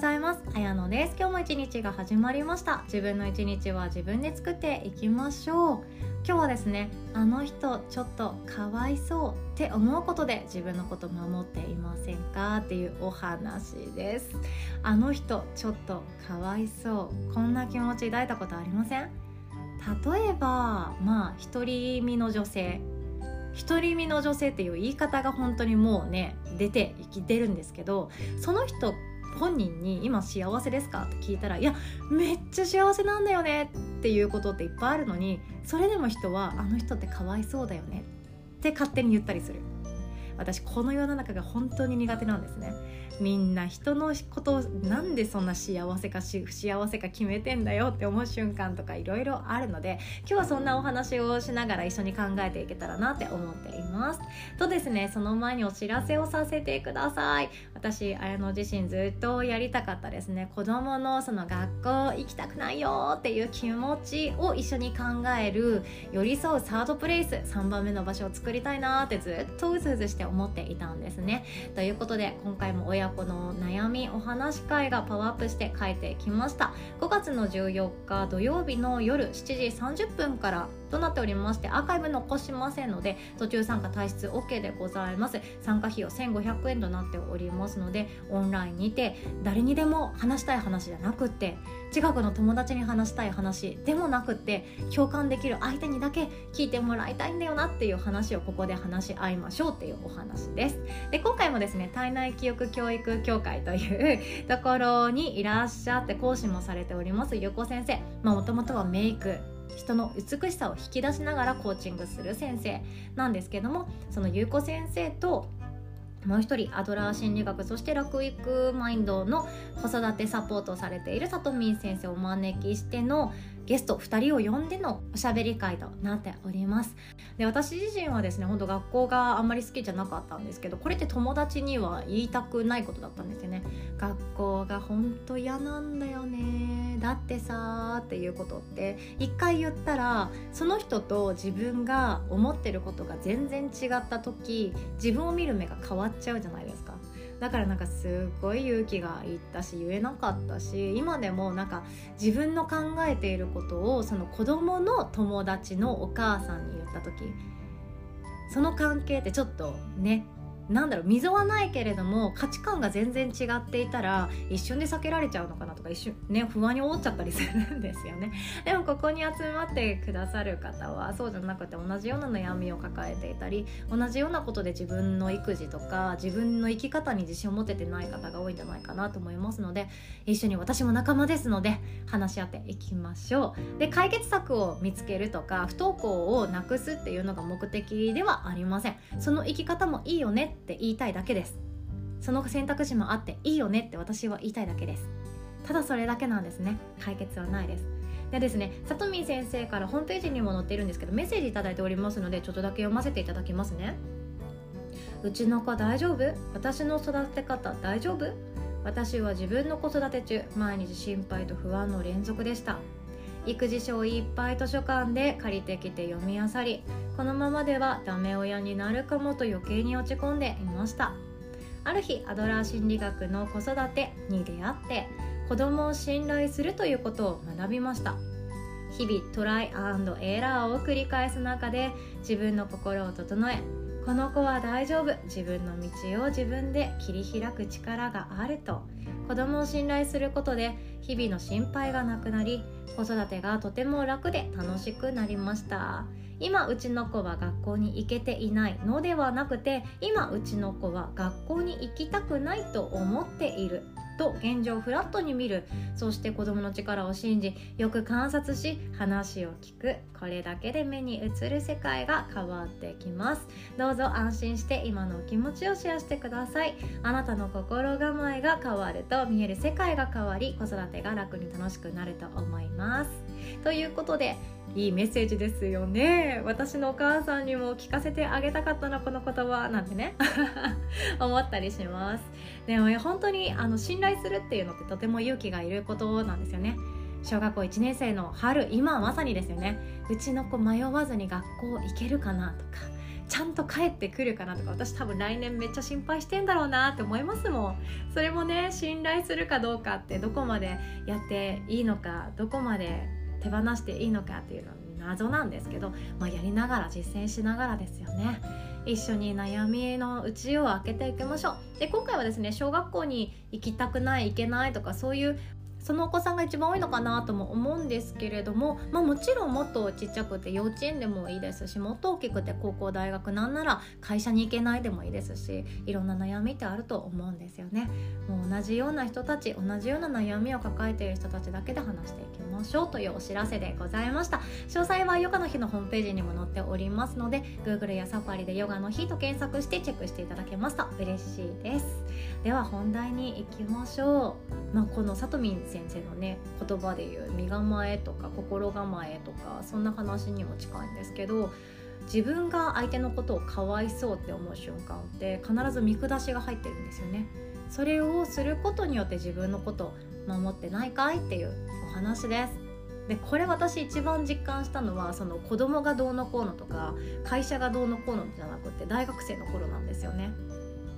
ざいます。あやのです。今日も一日が始まりました。自分の一日は自分で作っていきましょう。今日はですね、あの人ちょっとかわいそうって思うことで自分のこと守っていませんかっていうお話です。あの人ちょっとかわいそう、こんな気持ち抱いたことありません？例えば独り身の女性、独り身の女性っていう言い方が本当にもうね出るんですけど、その人本人に今幸せですかって聞いたら、いやめっちゃ幸せなんだよねっていうことっていっぱいあるのに、それでも人はあの人ってかわいそうだよねって勝手に言ったりする。私この世の中が本当に苦手なんですね。みんな人のことをなんでそんな幸せか不幸せか決めてんだよって思う瞬間とかいろいろあるので、今日はそんなお話をしながら一緒に考えていけたらなって思っています。とですね、その前にお知らせをさせてください。私、綾乃自身ずっとやりたかったですね。子供のその学校行きたくないよっていう気持ちを一緒に考える寄り添うサードプレイス、3番目の場所を作りたいなってずっとうずうずして思っていたんですね。ということで今回も親子の悩みお話会がパワーアップして書いてきました。5月の14日土曜日の夜7時30分からとなっておりまして、アーカイブ残しませんので途中参加退出 OK でございます。参加費用1500円となっておりますので、オンラインにて誰にでも話したい話じゃなくって近くの友達に話したい話でもなくって共感できる相手にだけ聞いてもらいたいんだよなっていう話をここで話し合いましょうっていうお話です。で、今回もですね、体内記憶教育協会というところにいらっしゃって講師もされておりますゆうこ先生、もともとはメイク、人の美しさを引き出しながらコーチングする先生なんですけども、そのゆうこ先生ともう一人アドラー心理学、そして楽育マインドの子育てサポートをされているさとみん先生をお招きしてのゲスト2人を呼んでのおしゃべり会となっております。で、私自身はですね、本当学校があんまり好きじゃなかったんですけど、これって友達には言いたくないことだったんですよね。学校が本当嫌なんだよね、だってさーっていうことって一回言ったら、その人と自分が思ってることが全然違った時、自分を見る目が変わっちゃうじゃないですか。だからなんかすごい勇気がいったし、言えなかったし、今でもなんか自分の考えていることをその子供の友達のお母さんに言った時、その関係ってちょっとね、なんだろう、溝はないけれども価値観が全然違っていたら一瞬で避けられちゃうのかなとか、一瞬ね不安に思っちゃったりするんですよね。でもここに集まってくださる方はそうじゃなくて、同じような悩みを抱えていたり、同じようなことで自分の育児とか自分の生き方に自信を持ててない方が多いんじゃないかなと思いますので、一緒に私も仲間ですので話し合っていきましょう。で、解決策を見つけるとか不登校をなくすっていうのが目的ではありません。その生き方もいいよねって言いたいだけです。その選択肢もあっていいよねって私は言いたいだけです。ただそれだけなんですね。解決はないです。でですね、さとみん先生からホームページにも載っているんですけど、メッセージいただいておりますのでちょっとだけ読ませていただきますね。うちの子大丈夫？私の育て方大丈夫？私は自分の子育て中、毎日心配と不安の連続でした。育児書をいっぱい図書館で借りてきて読み漁り、このままではダメ親になるかもと余計に落ち込んでいました。ある日アドラー心理学の子育てに出会って、子供を信頼するということを学びました。日々トライアンドエラーを繰り返す中で自分の心を整え、この子は大丈夫、自分の道を自分で切り開く力があると、子供を信頼することで日々の心配がなくなり、子育てがとても楽で楽しくなりました。今うちの子は学校に行けていないのではなくて、今うちの子は学校に行きたくないと思っていると現状をフラットに見る、そして子どもの力を信じ、よく観察し話を聞く、これだけで目に映る世界が変わってきます。どうぞ安心して今のお気持ちをシェアしてください。あなたの心構えが変わると見える世界が変わり、子育てが楽に楽しくなると思います。ということで、いいメッセージですよね。私のお母さんにも聞かせてあげたかったなこの言葉なんてね思ったりします。でも本当に信頼するっていうのってとても勇気がいることなんですよね。小学校1年生の春、今まさにですよね。うちの子迷わずに学校行けるかなとか、ちゃんと帰ってくるかなとか、私多分来年めっちゃ心配してんだろうなって思いますもん。それもね、信頼するかどうかって、どこまでやっていいのか、どこまで手放していいのかっていうのは謎なんですけど、やりながら実践しながらですよね。一緒に悩みのうちを開けていきましょう。で、今回はですね、小学校に行きたくない、行けないとか、そういうそのお子さんが一番多いのかなとも思うんですけれども、もちろんもっとちっちゃくて幼稚園でもいいですし、もっと大きくて高校、大学、なんなら会社に行けないでもいいですし、いろんな悩みってあると思うんですよね。もう同じような人たち、同じような悩みを抱えている人たちだけで話していきましょうというお知らせでございました。詳細はヨガの日のホームページにも載っておりますので、 Google やサファリでヨガの日と検索してチェックしていただけますと嬉しいです。では本題に行きましょう。このさとみん先生のね、言葉で言う身構えとか心構えとか、そんな話にも近いんですけど、自分が相手のことをかわいそうって思う瞬間って必ず見下しが入ってるんですよね。それをすることによって自分のことを守ってないかいっていうお話です。で、これ私一番実感したのは、その子供がどうのこうのとか会社がどうのこうのじゃなくて、大学生の頃なんですよね。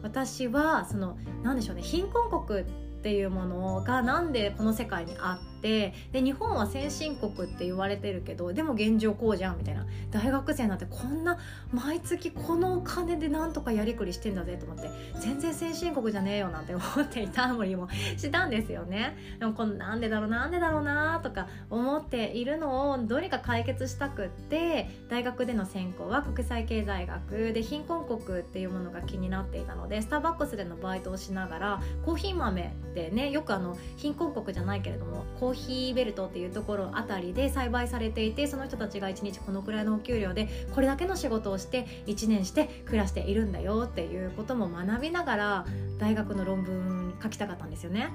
私はその何でしょうね、貧困国っていうものがなんでこの世界にあって、で日本は先進国って言われてるけど、でも現状こうじゃんみたいな、大学生なんてこんな毎月このお金でなんとかやりくりしてんだぜと思って、全然先進国じゃねえよなんて思っていたりもしたんですよね。でもこのなんでだろうなとか思っているのをどうにか解決したくって、大学での専攻は国際経済学で、貧困国っていうものが気になっていたので、スターバックスでのバイトをしながらコーヒー豆でね、よく貧困国じゃないけれどもコーヒーベルトっていうところあたりで栽培されていて、その人たちが1日このくらいのお給料でこれだけの仕事をして1年して暮らしているんだよっていうことも学びながら、大学の論文書きたかったんですよね。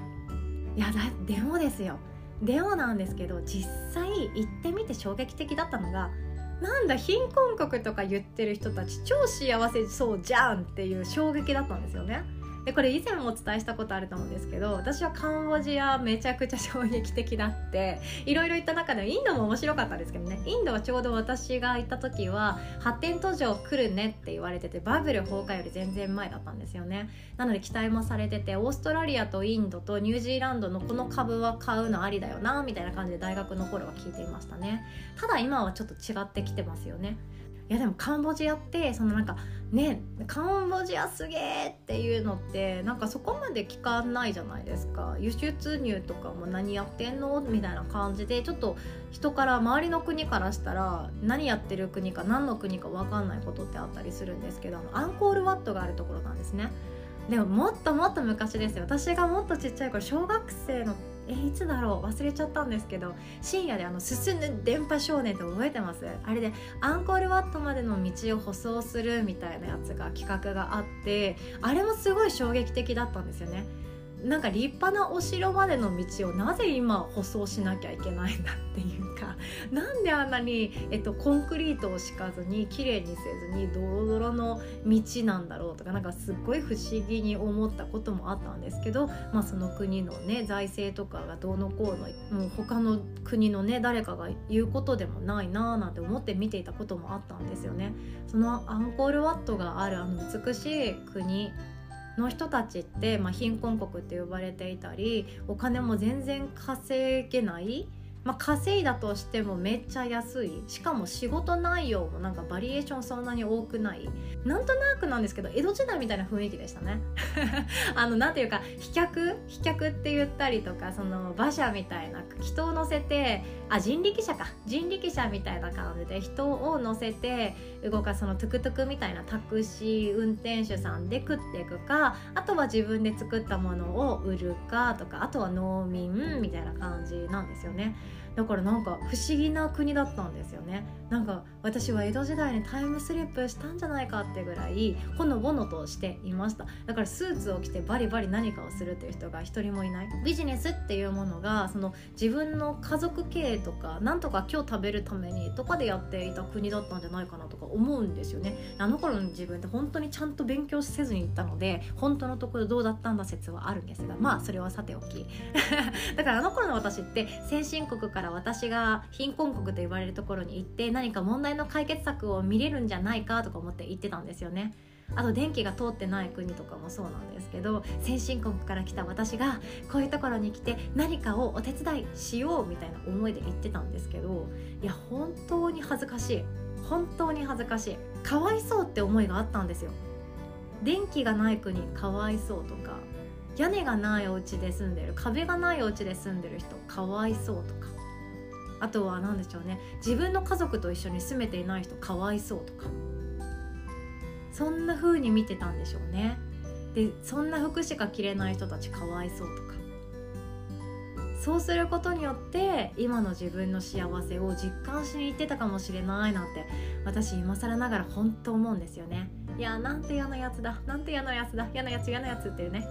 いやだ、でもですよ、でもなんですけど、実際行ってみて衝撃的だったのが、なんだ貧困国とか言ってる人たち超幸せそうじゃんっていう衝撃だったんですよね。でこれ以前もお伝えしたことあると思うんですけど、私はカンボジアめちゃくちゃ衝撃的だって、いろいろ行った中でインドも面白かったんですけどね。インドはちょうど私が行った時は発展途上来るねって言われてて、バブル崩壊より全然前だったんですよね。なので期待もされてて、オーストラリアとインドとニュージーランドのこの株は買うのありだよなみたいな感じで大学の頃は聞いていましたね。ただ今はちょっと違ってきてますよね。いやでもカンボジアってそのなんかね、カンボジアすげーっていうのってなんかそこまで聞かないじゃないですか。輸出入とかも何やってんのみたいな感じで、ちょっと人から、周りの国からしたら何やってる国か何の国か分かんないことってあったりするんですけど、アンコールワットがあるところなんですね。でももっと昔ですよ。私がもっとちっちゃい頃、小学生のいつだろう忘れちゃったんですけど、深夜で進む電波少年って覚えてます？あれでアンコールワットまでの道を舗装するみたいなやつが企画があって、あれもすごい衝撃的だったんですよね。なんか立派なお城までの道をなぜ今舗装しなきゃいけないんだっていうか、なんであんなに、コンクリートを敷かずに綺麗にせずにドロドロの道なんだろうとか、なんかすっごい不思議に思ったこともあったんですけど、その国のね財政とかがどうのこうの、もう他の国のね誰かが言うことでもないなぁなんて思って見ていたこともあったんですよね。そのアンコールワットがある美しい国の人たちって、貧困国って呼ばれていたり、お金も全然稼げない、稼いだとしてもめっちゃ安い、しかも仕事内容もなんかバリエーションそんなに多くない、なんとなくなんですけど江戸時代みたいな雰囲気でしたね。なんていうか、飛脚って言ったりとか、その馬車みたいな人を乗せて、人力車みたいな感じで人を乗せて動かす、そのトゥクトゥクみたいなタクシー運転手さんで食っていくか、あとは自分で作ったものを売るかとか、あとは農民みたいな感じなんですよね。だからなんか不思議な国だったんですよね。なんか私は江戸時代にタイムスリップしたんじゃないかってぐらいほのぼのとしていました。だからスーツを着てバリバリ何かをするっていう人が一人もいない。ビジネスっていうものがその自分の家族経営とか、なんとか今日食べるためにとかでやっていた国だったんじゃないかなとか思うんですよね。頃の自分って本当にちゃんと勉強せずに行ったので、本当のところどうだったんだ説はあるんですが、それはさておき。だから頃の私って先進国からから私が貧困国と言われるところに行って何か問題の解決策を見れるんじゃないかとか思って行ってたんですよね。あと電気が通ってない国とかもそうなんですけど、先進国から来た私がこういうところに来て何かをお手伝いしようみたいな思いで行ってたんですけど、いや本当に恥ずかしい、本当に恥ずかしい、かわいそうって思いがあったんですよ。電気がない国かわいそうとか、屋根がないお家で住んでる、壁がないお家で住んでる人かわいそうとか、あとは何でしょうね、自分の家族と一緒に住めていない人かわいそうとか、そんな風に見てたんでしょうね。で、そんな服しか着れない人たちかわいそうとか、そうすることによって今の自分の幸せを実感しに行ってたかもしれないなんて、私今更ながら本当思うんですよね。いやなんて嫌なやつだ、なんて嫌なやつだ、嫌なやつ嫌なやつっていうね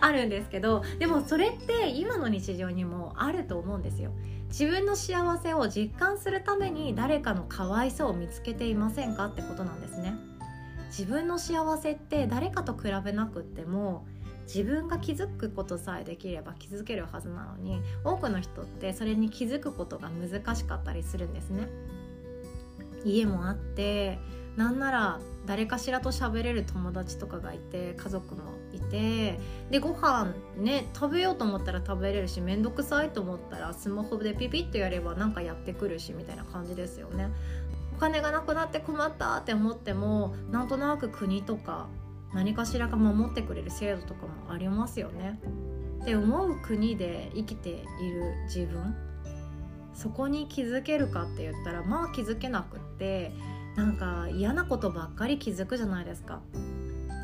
あるんですけど、でもそれって今の日常にもあると思うんですよ。自分の幸せを実感するために誰かのかわいそうを見つけていませんかってことなんですね。自分の幸せって誰かと比べなくっても自分が気づくことさえできれば気づけるはずなのに、多くの人ってそれに気づくことが難しかったりするんですね。家もあって、なんなら誰かしらと喋れる友達とかがいて、家族もいて、でご飯ね食べようと思ったら食べれるし、めんどくさいと思ったらスマホでピピッとやればなんかやってくるしみたいな感じですよね。お金がなくなって困ったって思っても、なんとなく国とか何かしらが守ってくれる制度とかもありますよねって思う国で生きている自分、そこに気づけるかって言ったらまあ気づけなくって、なんか嫌なことばっかり気づくじゃないですか。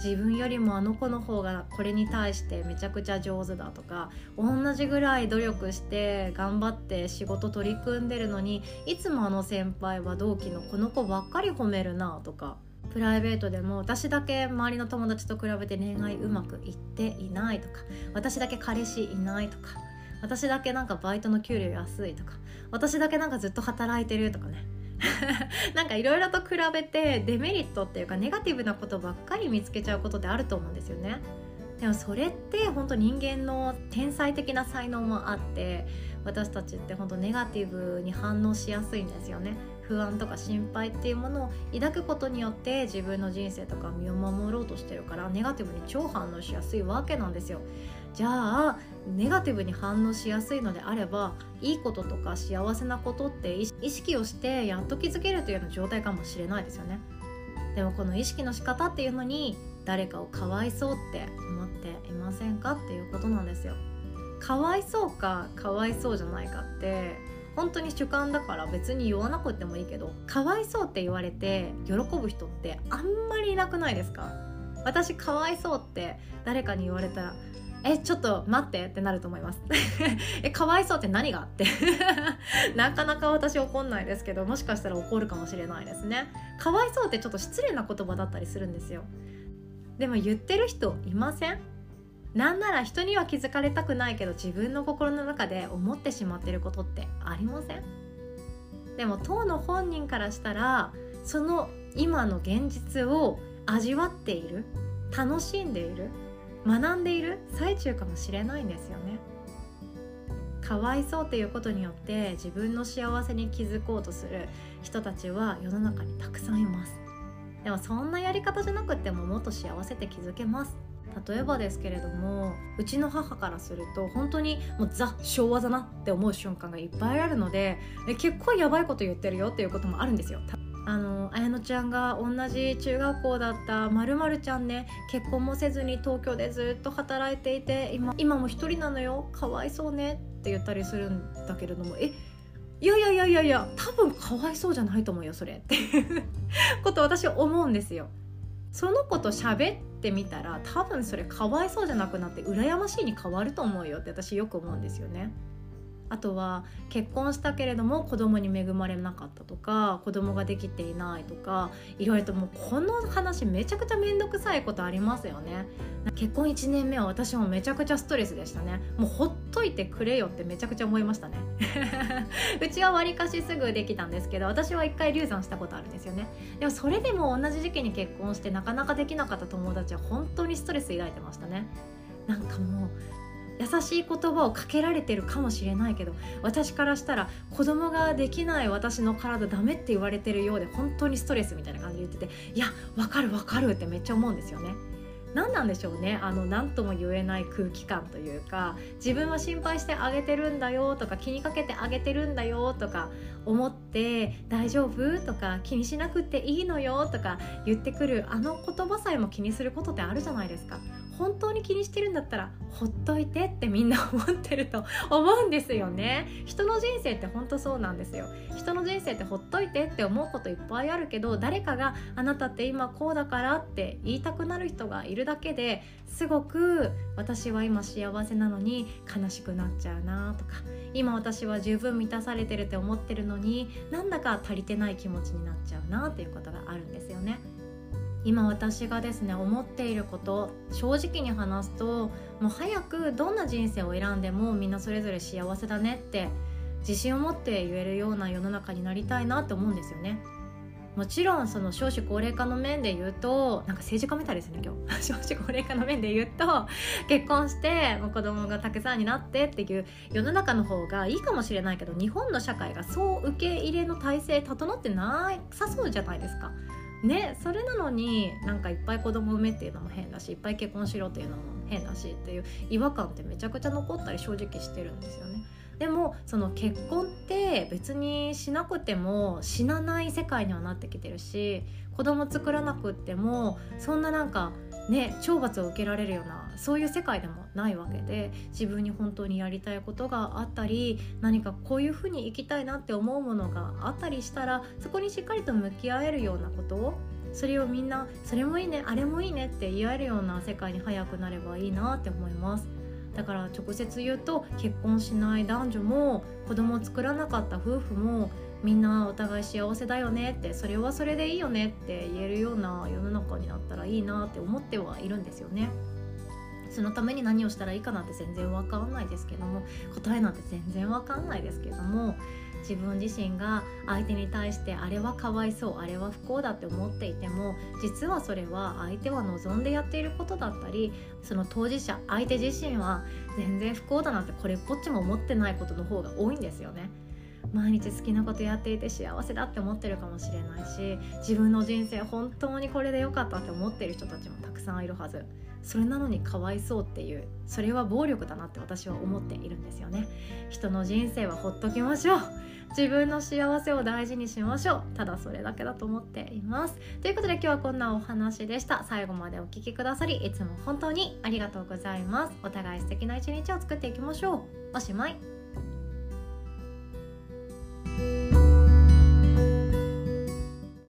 自分よりもあの子の方がこれに対してめちゃくちゃ上手だとか、同じぐらい努力して頑張って仕事取り組んでるのに、いつもあの先輩は同期のこの子ばっかり褒めるなとか、プライベートでも私だけ周りの友達と比べて恋愛うまくいっていないとか、私だけ彼氏いないとか、私だけなんかバイトの給料安いとか、私だけなんかずっと働いてるとかねなんかいろいろと比べてデメリットっていうかネガティブなことばっかり見つけちゃうことってあると思うんですよね。でもそれって本当人間の天才的な才能もあって、私たちって本当ネガティブに反応しやすいんですよね。不安とか心配っていうものを抱くことによって自分の人生とか身を守ろうとしてるから、ネガティブに超反応しやすいわけなんですよ。じゃあネガティブに反応しやすいのであれば、いいこととか幸せなことって意識をしてやっと気づけるというような状態かもしれないですよね。でもこの意識の仕方っていうのに誰かをかわいそうって思っていませんかっていうことなんですよ。かわいそうかかわいそうじゃないかって本当に主観だから別に言わなくてもいいけど、かわいそうって言われて喜ぶ人ってあんまりいなくないですか？私かわいそうって誰かに言われたら、ちょっと待ってってなると思いますかわいそうって何がってなかなか私怒んないですけど、もしかしたら怒るかもしれないですね。かわいそうってちょっと失礼な言葉だったりするんですよ。でも言ってる人いません？なんなら人には気づかれたくないけど自分の心の中で思ってしまってることってありません？でも当の本人からしたら、その今の現実を味わっている、楽しんでいる、学んでいる最中かもしれないんですよね。かわいそうっていうことによって自分の幸せに気づこうとする人たちは世の中にたくさんいます。でもそんなやり方じゃなくてももっと幸せって気づけます。例えばですけれども、うちの母からすると本当にもうザ昭和だなって思う瞬間がいっぱいあるので、結構やばいこと言ってるよっていうこともあるんですよ。綾乃ちゃんが同じ中学校だった〇〇ちゃんね、結婚もせずに東京でずっと働いていて今も一人なのよ、かわいそうねって言ったりするんだけれども、いや多分かわいそうじゃないと思うよそれっていうこと私は思うんですよ。その子と喋ってみたら多分それかわいそうじゃなくなって羨ましいに変わると思うよって私よく思うんですよね。あとは結婚したけれども子供に恵まれなかったとか、子供ができていないとか、いろいろともうこの話めちゃくちゃめんどくさいことありますよね。結婚1年目は私もめちゃくちゃストレスでしたね。もうほっといてくれよってめちゃくちゃ思いましたねうちはわりかしすぐできたんですけど、私は1回流産したことあるんですよね。でもそれでも同じ時期に結婚してなかなかできなかった友達は本当にストレス抱いてましたね。なんかもう優しい言葉をかけられてるかもしれないけど、私からしたら子供ができない私の体ダメって言われてるようで本当にストレスみたいな感じで言ってて、いやわかるわかるってめっちゃ思うんですよね。何なんでしょうね、何とも言えない空気感というか、自分は心配してあげてるんだよとか気にかけてあげてるんだよとか思って、大丈夫とか気にしなくていいのよとか言ってくる言葉さえも気にすることってあるじゃないですか。本当に気にしてるんだったらほっといてってみんな思ってると思うんですよね。人の人生って本当そうなんですよ。人の人生ってほっといてって思うこといっぱいあるけど、誰かがあなたって今こうだからって言いたくなる人がいるだけで、すごく私は今幸せなのに悲しくなっちゃうなとか、今私は十分満たされてるって思ってるのになんだか足りてない気持ちになっちゃうなっていうことがあるんですよね。今私がですね思っていること、正直に話すと、もう早くどんな人生を選んでもみんなそれぞれ幸せだねって自信を持って言えるような世の中になりたいなって思うんですよね。もちろんその少子高齢化の面で言うと、なんか政治家みたいですね今日少子高齢化の面で言うと、結婚して子供がたくさんになってっていう世の中の方がいいかもしれないけど、日本の社会がそう受け入れの体制整ってなさそうじゃないですかね。それなのになんかいっぱい子供産めっていうのも変だし、いっぱい結婚しろっていうのも変だしっていう違和感ってめちゃくちゃ残ったり正直してるんですよね。でもその結婚って別にしなくても死なない世界にはなってきてるし、子供作らなくってもそんななんかね懲罰を受けられるようなそういう世界でもないわけで、自分に本当にやりたいことがあったり、何かこういうふうに生きたいなって思うものがあったりしたら、そこにしっかりと向き合えるようなことを、それをみんなそれもいいねあれもいいねって言えるような世界に早くなればいいなって思います。だから直接言うと、結婚しない男女も子供を作らなかった夫婦もみんなお互い幸せだよねって、それはそれでいいよねって言えるような世の中になったらいいなって思ってはいるんですよね。そのために何をしたらいいかなんて全然わかんないですけども、答えなんて全然わかんないですけども、自分自身が相手に対してあれはかわいそう、あれは不幸だって思っていても、実はそれは相手は望んでやっていることだったり、その当事者相手自身は全然不幸だなんてこれっぽっちも思ってないことの方が多いんですよね。毎日好きなことやっていて幸せだって思ってるかもしれないし、自分の人生本当にこれで良かったって思ってる人たちもたくさんいるはず。それなのにかわいそうっていう、それは暴力だなって私は思っているんですよね。人の人生はほっときましょう。自分の幸せを大事にしましょう。ただそれだけだと思っています。ということで今日はこんなお話でした。最後までお聞きくださりいつも本当にありがとうございます。お互い素敵な一日を作っていきましょう。おしまい。